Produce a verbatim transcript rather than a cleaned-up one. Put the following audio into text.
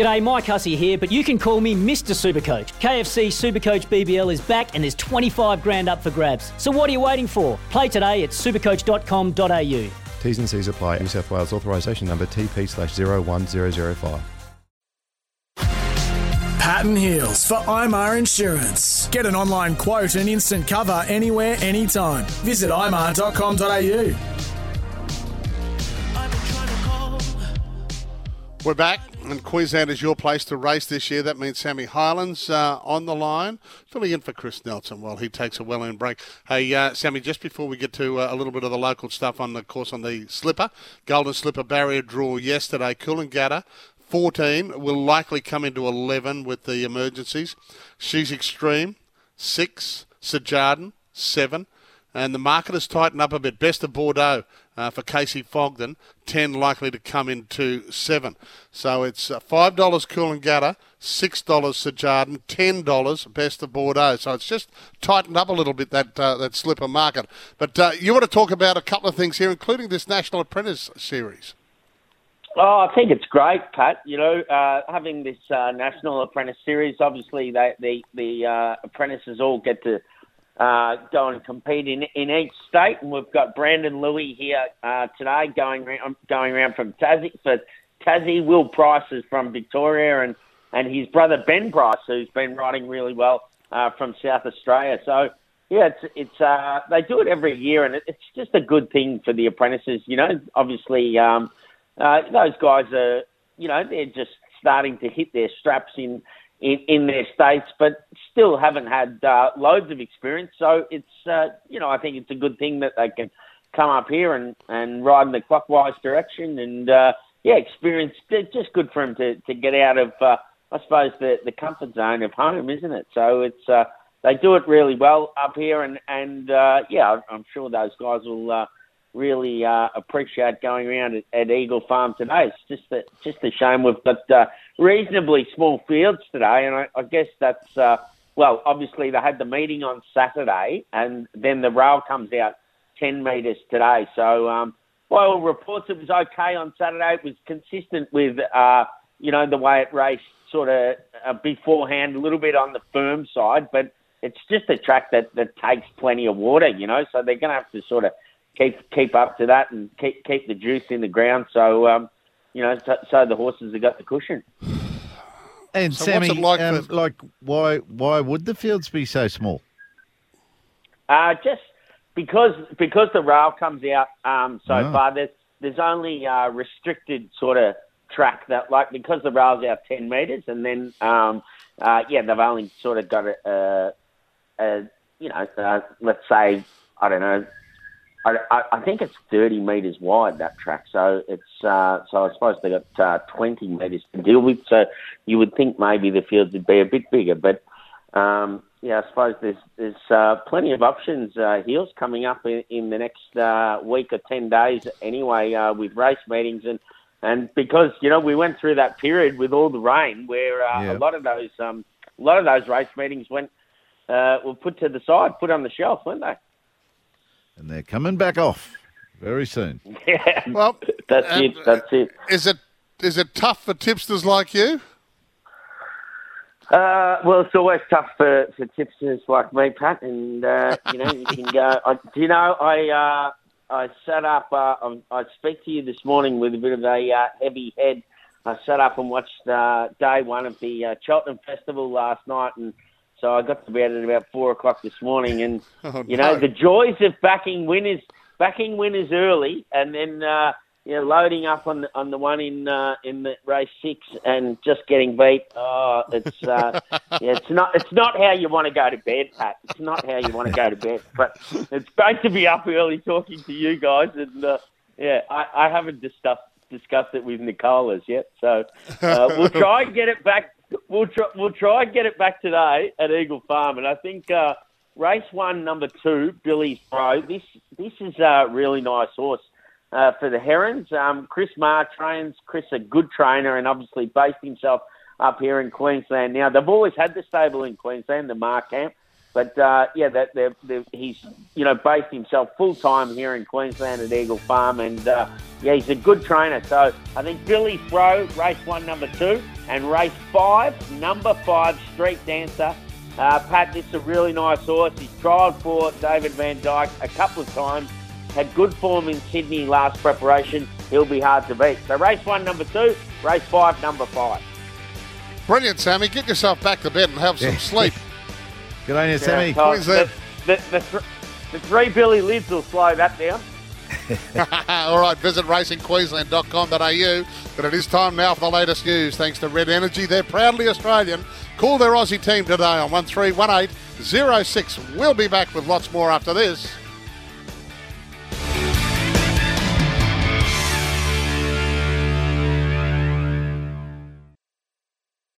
G'day, Mike Hussey here, but you can call me Mister Supercoach. K F C Supercoach B B L is back and there's twenty-five grand up for grabs. So what are you waiting for? Play today at supercoach dot com dot a u. T's and C's apply. New South Wales authorisation number T P slash zero one zero zero five. Patton Heels for I M R Insurance. Get an online quote and instant cover anywhere, anytime. Visit I M R dot com dot a u. We're back, and Queensland is your place to race this year. That means Sammy Hyland's uh, on the line, filling in for Chris Nelson while he takes a well-earned break. Hey, uh, Sammy, just before we get to uh, a little bit of the local stuff on the course on the slipper, Golden Slipper barrier draw yesterday, Koolangatta, fourteen will likely come into eleven with the emergencies. She's Extreme, six, Sir Jardin, seven. And the market has tightened up a bit. Best of Bordeaux uh, for Casey Fogden, ten likely to come into seven. So it's uh, five dollars Koolangatta, six dollars Sir Jardin, ten dollars Best of Bordeaux. So it's just tightened up a little bit, that uh, that slipper market. But uh, you want to talk about a couple of things here, including this National Apprentice Series. Oh, I think it's great, Pat. You know, uh, having this uh, National Apprentice Series, obviously they, the the uh, apprentices all get to uh, go and compete in, in each state, and we've got Brandon Louis here uh, today going round, going around from Tassie. So Tassie, Will Price is from Victoria, and, and his brother Ben Price, who's been riding really well uh, from South Australia. So yeah, it's it's uh, they do it every year, and it's just a good thing for the apprentices. You know, obviously. Um, Uh, those guys are, you know, they're just starting to hit their straps in, in, in their states, but still haven't had uh, loads of experience. So it's, uh, you know, I think it's a good thing that they can come up here and, and ride in the clockwise direction. And, uh, yeah, experience, just good for them to, to get out of, uh, I suppose, the, the comfort zone of home, isn't it? So it's uh, they do it really well up here. And, and uh, yeah, I'm sure those guys will... Uh, really uh, appreciate going around at, at Eagle Farm today. It's just a, just a shame we've got uh, reasonably small fields today, and I, I guess that's, uh, well, obviously they had the meeting on Saturday, and then the rail comes out ten metres today. So, um, well, reports it was okay on Saturday. It was consistent with, uh, you know, the way it raced sort of uh, beforehand, a little bit on the firm side, but it's just a track that, that takes plenty of water, you know, so they're going to have to sort of Keep keep up to that and keep keep the juice in the ground, so um, you know, so, so the horses have got the cushion. And so Sammy, like, um, for... like why why would the fields be so small? Uh, just because because the rail comes out um, so oh. far. There's there's only uh, restricted sort of track that like because the rail's out ten metres, and then um, uh, yeah, they've only sort of got a, a, a you know uh, let's say I don't know. I, I think it's thirty metres wide, that track. So it's uh, so I suppose they got uh, twenty metres to deal with. So you would think maybe the fields would be a bit bigger. But, um, yeah, I suppose there's there's uh, plenty of options, uh, Heels, coming up in, in the next uh, week or ten days anyway uh, with race meetings. And, and because, you know, we went through that period with all the rain where uh, yeah. a lot of those um, a lot of those race meetings went uh, were put to the side, put on the shelf, weren't they? And they're coming back off very soon. Yeah, well, that's um, it. That's it. Is it is it tough for tipsters like you? Uh, well, it's always tough for, for tipsters like me, Pat. And uh, you know, you can go. I, do you know? I uh, I sat up. Uh, I, I speak to you this morning with a bit of a uh, heavy head. I sat up and watched uh, day one of the uh, Cheltenham Festival last night, and. So I got to bed at about four o'clock this morning, and oh, you know no. the joys of backing winners, backing winners early, and then uh, you know loading up on the, on the one in uh, in the race six and just getting beat. Oh, it's uh, yeah, it's not it's not how you want to go to bed, Pat. It's not how you want to go to bed. But it's great to be up early talking to you guys, and uh, yeah, I, I haven't discussed discussed it with Nicole as yet, so uh, we'll try and get it back. We'll try, we'll try and get it back today at Eagle Farm. And I think uh, race one, number two, Billy's Bro. This this is a really nice horse uh, for the Herons. Um, Chris Ma trains. Chris, a good trainer, and obviously based himself up here in Queensland. Now, they've always had the stable in Queensland, the Ma camp. But, uh, yeah, that they're, they're, he's, you know, based himself full-time here in Queensland at Eagle Farm. And, uh, yeah, he's a good trainer. So I think Billy Fro, race one, number two, and race five, number five, Street Dancer. Uh, Pat, this is a really nice horse. He's trialled for David Van Dyke a couple of times. Had good form in Sydney last preparation. He'll be hard to beat. So race one, number two, race five, number five. Brilliant, Sammy. Get yourself back to bed and have some sleep. Good on you, Sammy. Yeah, the, the, the, th- the three Billy Lids will slow that down. All right, visit racing queensland dot com dot a u. But it is time now for the latest news. Thanks to Red Energy, they're proudly Australian. Call their Aussie team today on one three one eight oh six. We'll be back with lots more after this.